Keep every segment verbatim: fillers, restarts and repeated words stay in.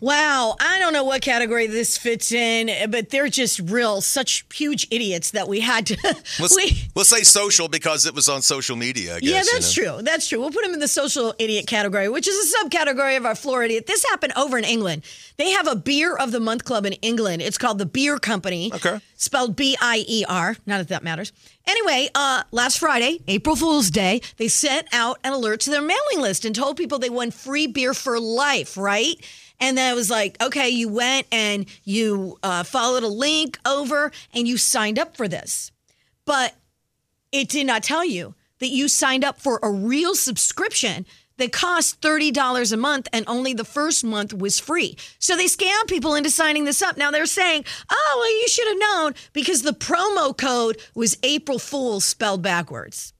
Wow, I don't know what category this fits in, but they're just real, such huge idiots that we had to... let's, we, let's say social because it was on social media, I guess. Yeah, that's you know? true. That's true. We'll put them in the social idiot category, which is a subcategory of our floor idiot. This happened over in England. They have a Beer of the Month club in England. It's called the Beer Company, okay, spelled B I E R. Not that that matters. Anyway, uh, last Friday, April Fool's Day, they sent out an alert to their mailing list and told people they won free beer for life, right? And then it was like, okay, you went and you uh, followed a link over and you signed up for this. But it did not tell you that you signed up for a real subscription that costs thirty dollars a month and only the first month was free. So they scam people into signing this up. Now they're saying, oh, well, you should have known because the promo code was April Fool's spelled backwards.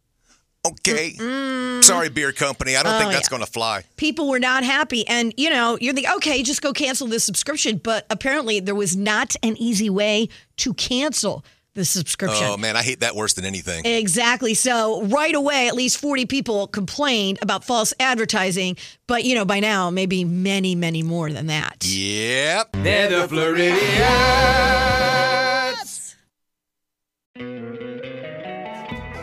Okay. Mm-mm. Sorry, beer company. I don't oh, think that's yeah. going to fly. People were not happy. And, you know, you're thinking, okay, just go cancel this subscription. But apparently there was not an easy way to cancel the subscription. Oh, man, I hate that worse than anything. Exactly. So right away, at least forty people complained about false advertising. But, you know, by now, maybe many, many more than that. Yep. They're the Floridians.